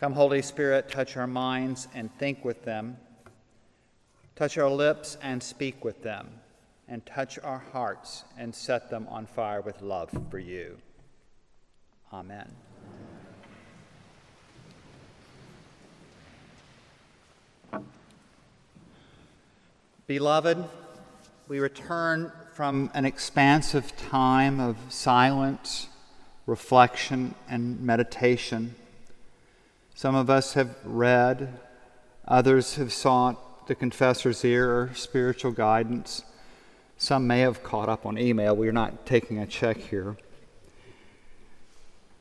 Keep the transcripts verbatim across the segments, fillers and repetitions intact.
Come, Holy Spirit, touch our minds and think with them. Touch our lips and speak with them. And touch our hearts and set them on fire with love for you. Amen. Beloved, we return from an expansive time of silence, reflection, and meditation. Some of us have read, others have sought the confessor's ear or spiritual guidance. Some may have caught up on email. We're not taking a check here.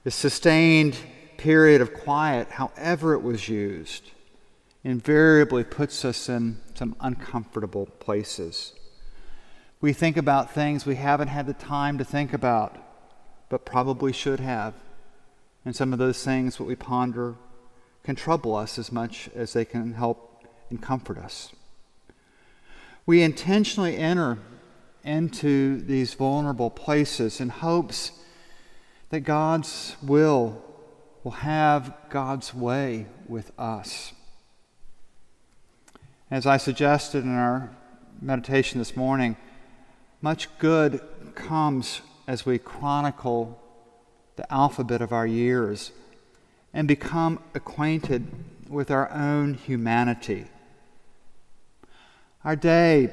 The sustained period of quiet, however it was used, invariably puts us in some uncomfortable places. We think about things we haven't had the time to think about, but probably should have. And some of those things that we ponder can trouble us as much as they can help and comfort us. We intentionally enter into these vulnerable places in hopes that God's will will have God's way with us. As I suggested in our meditation this morning, much good comes as we chronicle the alphabet of our years and become acquainted with our own humanity. Our day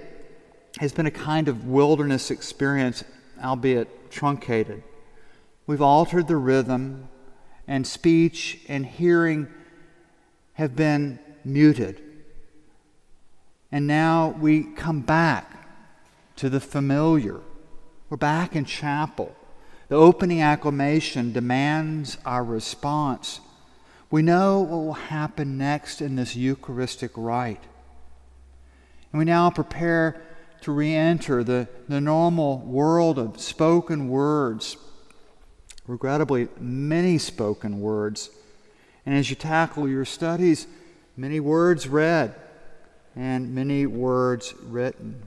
has been a kind of wilderness experience, albeit truncated. We've altered the rhythm, and speech and hearing have been muted. And now we come back to the familiar. We're back in chapel. The opening acclamation demands our response. We know what will happen next in this Eucharistic rite. And we now prepare to re-enter the, the normal world of spoken words, regrettably many spoken words. And as you tackle your studies, many words read and many words written.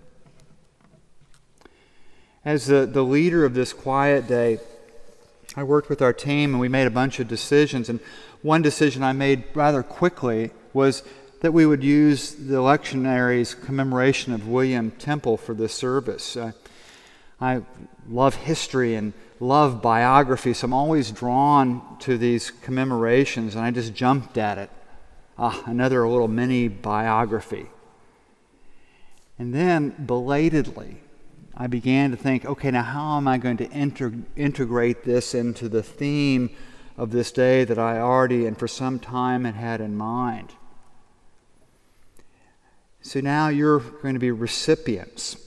As the, the leader of this quiet day, I worked with our team and we made a bunch of decisions. And one decision I made rather quickly was that we would use the lectionary's commemoration of William Temple for this service. Uh, I love history and love biography, so I'm always drawn to these commemorations, and I just jumped at it. Ah, another little mini biography. And then, belatedly, I began to think, okay, now how am I going to inter- integrate this into the theme of this day that I already and for some time had had in mind? So now you're going to be recipients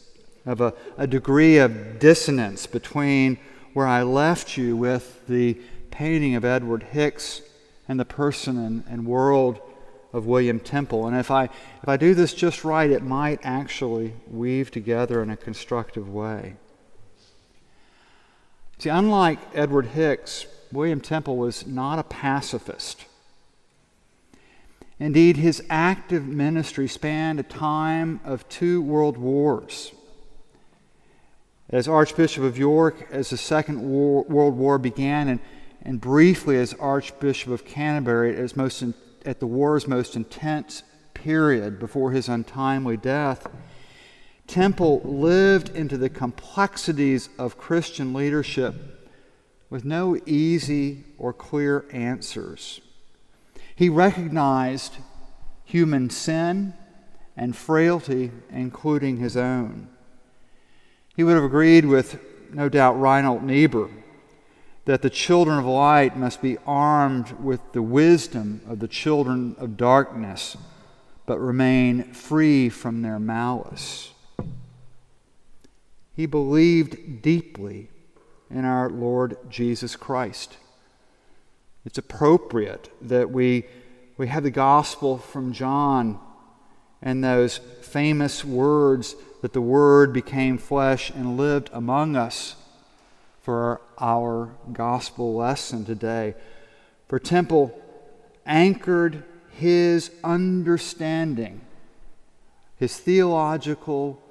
of a, a degree of dissonance between where I left you with the painting of Edward Hicks and the person and, and world of William Temple. And if I if I do this just right, it might actually weave together in a constructive way. See, unlike Edward Hicks, William Temple was not a pacifist. Indeed, his active ministry spanned a time of two world wars. As Archbishop of York, as the Second War, World War began, and, and briefly as Archbishop of Canterbury as most in, at the war's most intense period before his untimely death, Temple lived into the complexities of Christian leadership with no easy or clear answers. He recognized human sin and frailty, including his own. He would have agreed with, no doubt, Reinhold Niebuhr, that the children of light must be armed with the wisdom of the children of darkness, but remain free from their malice. He believed deeply in our Lord Jesus Christ. It's appropriate that we, we have the gospel from John and those famous words that the Word became flesh and lived among us for our gospel lesson today. For Temple anchored his understanding, his theological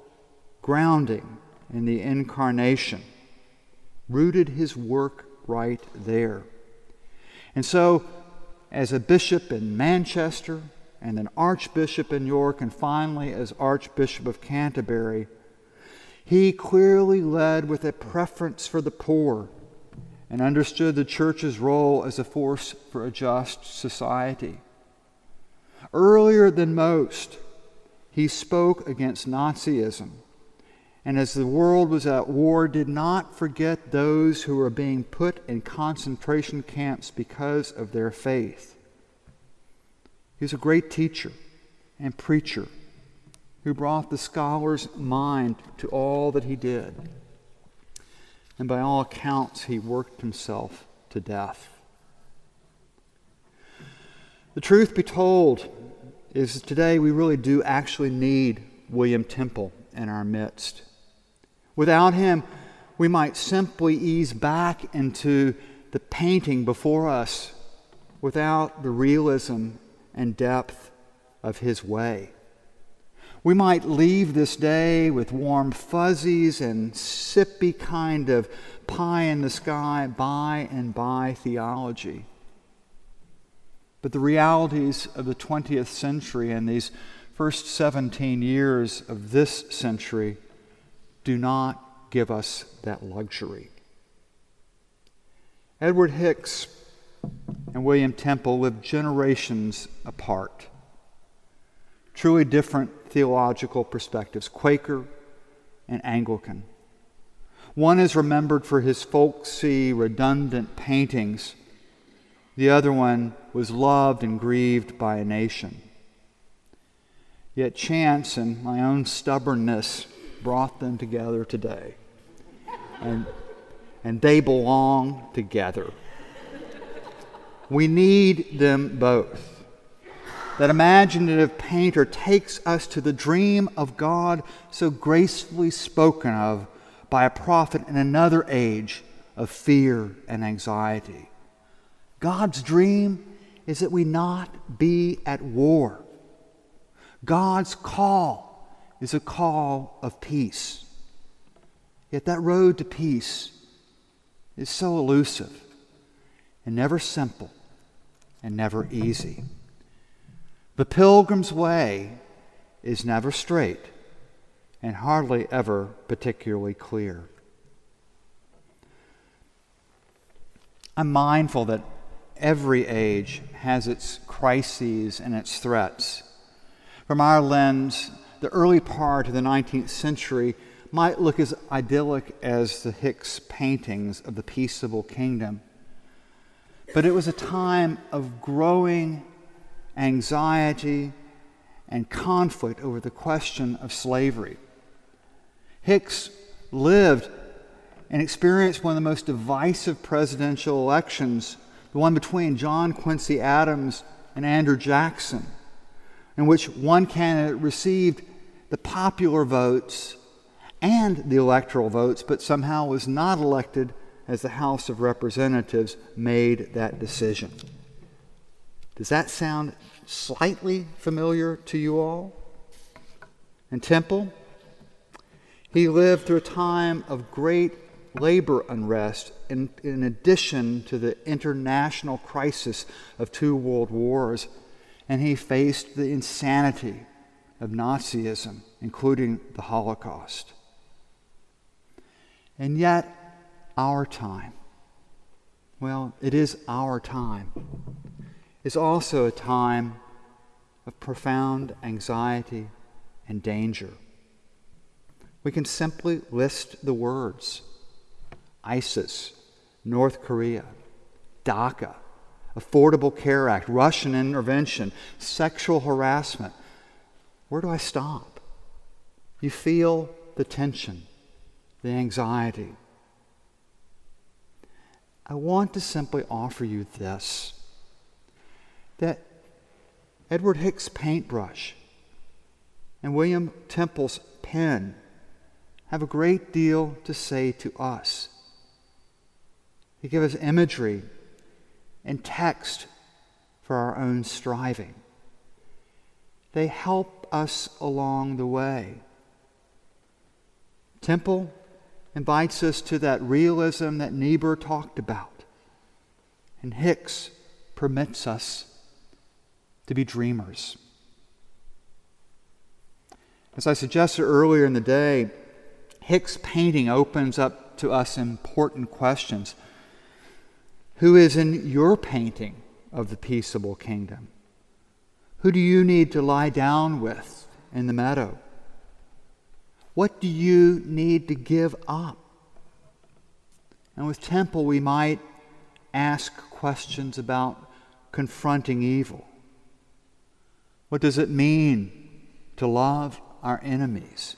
grounding in the incarnation, rooted his work right there. And so as a bishop in Manchester, and an archbishop in York, and finally as Archbishop of Canterbury, he clearly led with a preference for the poor and understood the church's role as a force for a just society. Earlier than most, he spoke against Nazism, and as the world was at war, did not forget those who were being put in concentration camps because of their faith. He was a great teacher and preacher who brought the scholar's mind to all that he did. And by all accounts, he worked himself to death. The truth be told is that today we really do actually need William Temple in our midst. Without him, we might simply ease back into the painting before us without the realism and depth of his way. We might leave this day with warm fuzzies and sippy kind of pie-in-the-sky, by-and-by theology. But the realities of the twentieth century and these first seventeen years of this century do not give us that luxury. Edward Hicks and William Temple lived generations apart. Truly different theological perspectives, Quaker and Anglican. One is remembered for his folksy, redundant paintings. The other one was loved and grieved by a nation. Yet chance and my own stubbornness brought them together today. And, and they belong together. We need them both. That imaginative painter takes us to the dream of God so gracefully spoken of by a prophet in another age of fear and anxiety. God's dream is that we not be at war. God's call is a call of peace. Yet that road to peace is so elusive and never simple and never easy. The pilgrim's way is never straight and hardly ever particularly clear. I'm mindful that every age has its crises and its threats. From our lens, the early part of the nineteenth century might look as idyllic as the Hicks paintings of the peaceable kingdom. But it was a time of growing anxiety and conflict over the question of slavery. Hicks lived and experienced one of the most divisive presidential elections, the one between John Quincy Adams and Andrew Jackson, in which one candidate received the popular votes and the electoral votes, but somehow was not elected as the House of Representatives made that decision. Does that sound slightly familiar to you all? And Temple, he lived through a time of great labor unrest in, in addition to the international crisis of two world wars, and he faced the insanity of Nazism, including the Holocaust. And yet, our time, well, it is our time. Is also a time of profound anxiety and danger. We can simply list the words: ISIS, North Korea, DACA, Affordable Care Act, Russian intervention, sexual harassment. Where do I stop? You feel the tension, the anxiety. I want to simply offer you this: that Edward Hicks' paintbrush and William Temple's pen have a great deal to say to us. They give us imagery and text for our own striving. They help us along the way. Temple invites us to that realism that Niebuhr talked about, and Hicks permits us to be dreamers. As I suggested earlier in the day, Hicks' painting opens up to us important questions. Who is in your painting of the peaceable kingdom? Who do you need to lie down with in the meadow? What do you need to give up? And with Temple, we might ask questions about confronting evil. What does it mean to love our enemies?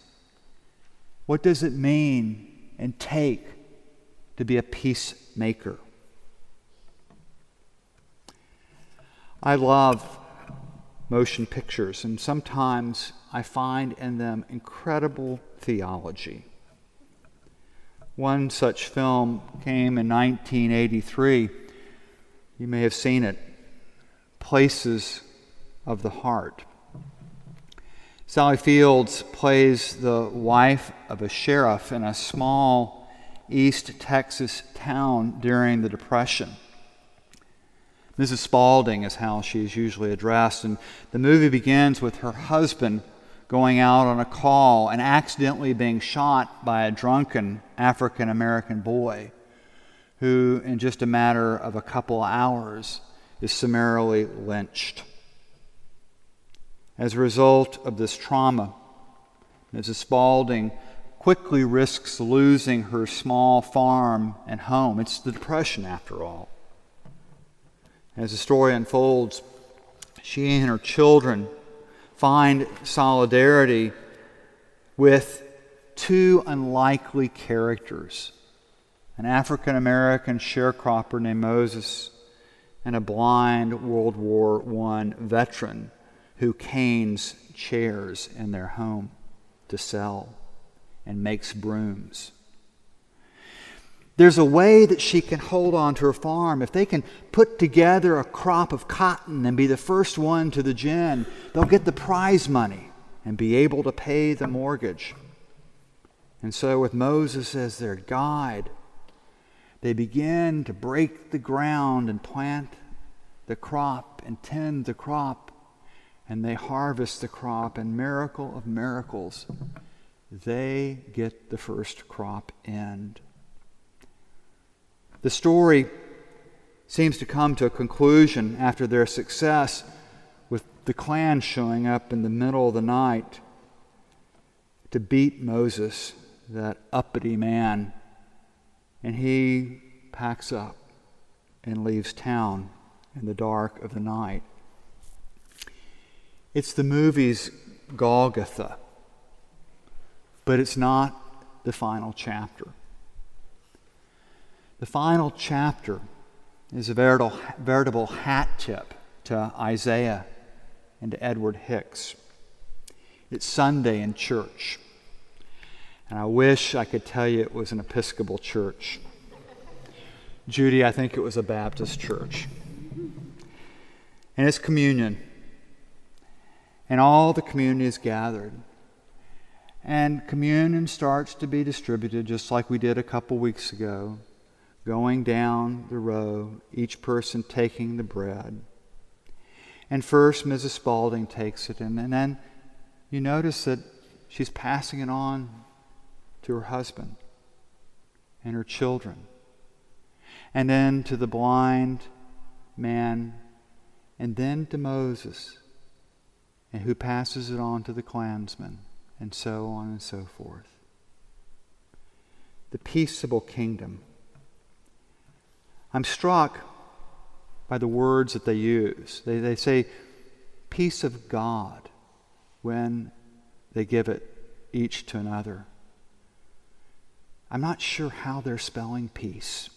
What does it mean and take to be a peacemaker? I love motion pictures, and sometimes I find in them incredible theology. One such film came in nineteen eighty-three. You may have seen it, Places of the Heart. Sally Fields plays the wife of a sheriff in a small East Texas town during the Depression. Missus Spaulding is how she is usually addressed, and the movie begins with her husband going out on a call and accidentally being shot by a drunken African-American boy who, in just a matter of a couple hours, is summarily lynched. As a result of this trauma, Missus Spaulding quickly risks losing her small farm and home. It's the Depression, after all. As the story unfolds, she and her children find solidarity with two unlikely characters, an African-American sharecropper named Moses and a blind World War One veteran who canes chairs in their home to sell and makes brooms. There's a way that she can hold on to her farm. If they can put together a crop of cotton and be the first one to the gin, they'll get the prize money and be able to pay the mortgage. And so with Moses as their guide, they begin to break the ground and plant the crop and tend the crop, and they harvest the crop, and miracle of miracles, they get the first crop in. The story seems to come to a conclusion after their success, with the clan showing up in the middle of the night to beat Moses, that uppity man, and he packs up and leaves town in the dark of the night. It's the movie's Golgotha, but it's not the final chapter. The final chapter is a veritable hat tip to Isaiah and to Edward Hicks. It's Sunday in church, and I wish I could tell you it was an Episcopal church. Judy, I think it was a Baptist church. And it's communion, and all the community is gathered. And communion starts to be distributed just like we did a couple weeks ago, going down the row, each person taking the bread. And first, Missus Spaulding takes it, and, and then you notice that she's passing it on to her husband and her children, and then to the blind man, and then to Moses, and who passes it on to the clansmen, and so on and so forth. The peaceable kingdom. I'm struck by the words that they use. They, they say, peace of God, when they give it each to another. I'm not sure how they're spelling peace.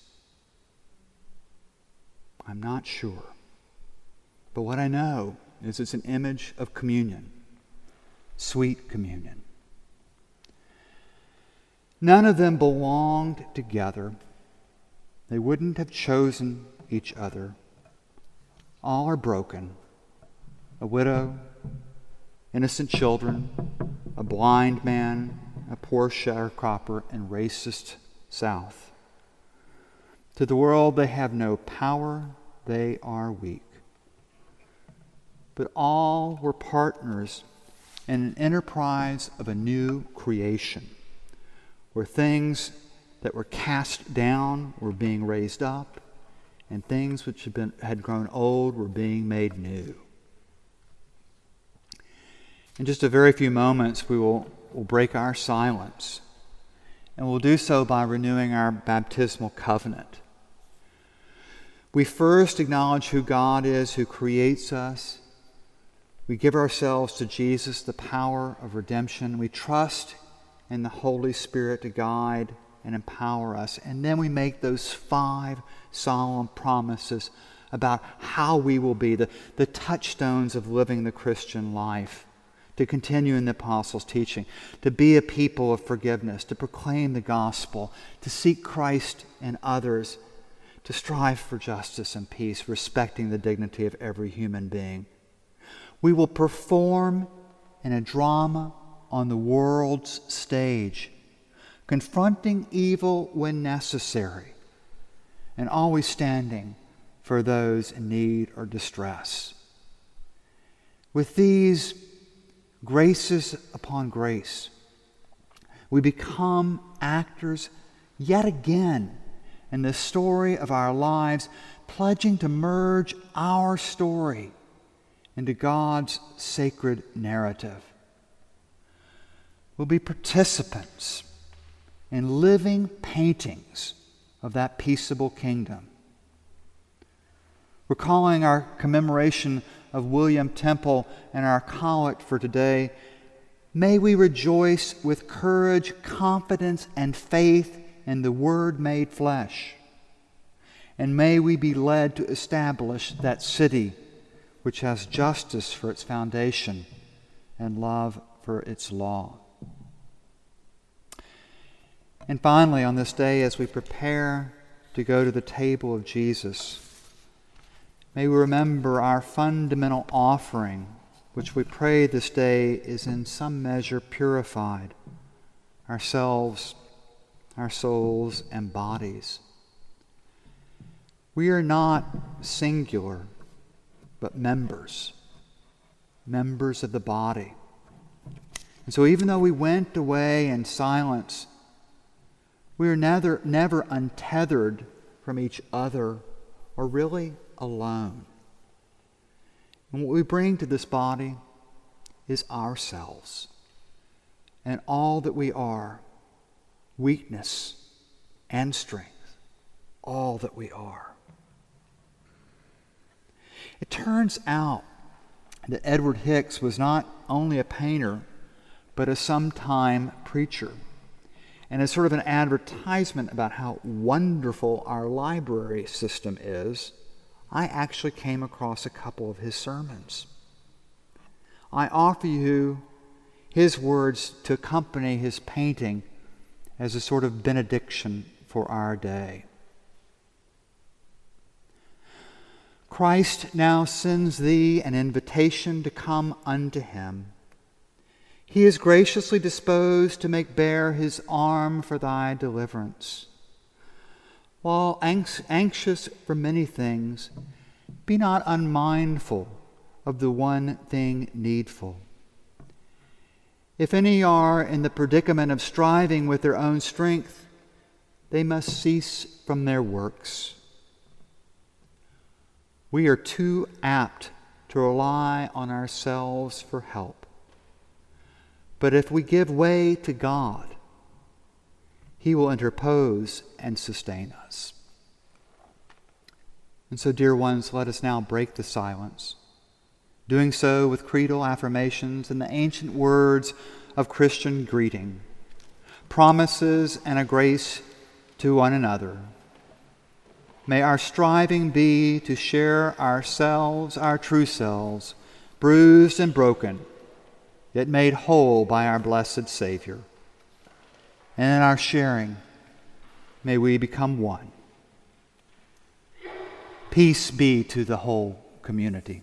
I'm not sure. But what I know is it's an image of communion, sweet communion. None of them belonged together. They wouldn't have chosen each other. All are broken. A widow, innocent children, a blind man, a poor sharecropper in racist South. To the world, they have no power, they are weak. But all were partners in an enterprise of a new creation, where things that were cast down were being raised up, and things which had been, had grown old were being made new. In just a very few moments, we will we'll break our silence, and we'll do so by renewing our baptismal covenant. We first acknowledge who God is, who creates us. We give ourselves to Jesus, the power of redemption. We trust in the Holy Spirit to guide and empower us. And then we make those five solemn promises about how we will be, the, the touchstones of living the Christian life, to continue in the apostles' teaching, to be a people of forgiveness, to proclaim the gospel, to seek Christ in others, to strive for justice and peace, respecting the dignity of every human being. We will perform in a drama on the world's stage, confronting evil when necessary, and always standing for those in need or distress. With these graces upon grace, we become actors yet again in the story of our lives, pledging to merge our story into God's sacred narrative. We'll be participants in living paintings of that peaceable kingdom. Recalling our commemoration of William Temple and our collect for today, may we rejoice with courage, confidence, and faith in the Word made flesh. And may we be led to establish that city which has justice for its foundation and love for its law. And finally, on this day, as we prepare to go to the table of Jesus, may we remember our fundamental offering, which we pray this day is in some measure purified, ourselves, our souls, and bodies. We are not singular, but members, members of the body. And so even though we went away in silence, we are never, never untethered from each other, or really alone. And what we bring to this body is ourselves and all that we are, weakness and strength, all that we are. It turns out that Edward Hicks was not only a painter, but a sometime preacher. And as sort of an advertisement about how wonderful our library system is, I actually came across a couple of his sermons. I offer you his words to accompany his painting as a sort of benediction for our day. Christ now sends thee an invitation to come unto him. He is graciously disposed to make bare his arm for thy deliverance. While anxious for many things, be not unmindful of the one thing needful. If any are in the predicament of striving with their own strength, they must cease from their works. We are too apt to rely on ourselves for help. But if we give way to God, He will interpose and sustain us. And so, dear ones, let us now break the silence, doing so with creedal affirmations and the ancient words of Christian greeting, promises and a grace to one another. May our striving be to share ourselves, our true selves, bruised and broken, yet made whole by our blessed Savior. And in our sharing, may we become one. Peace be to the whole community.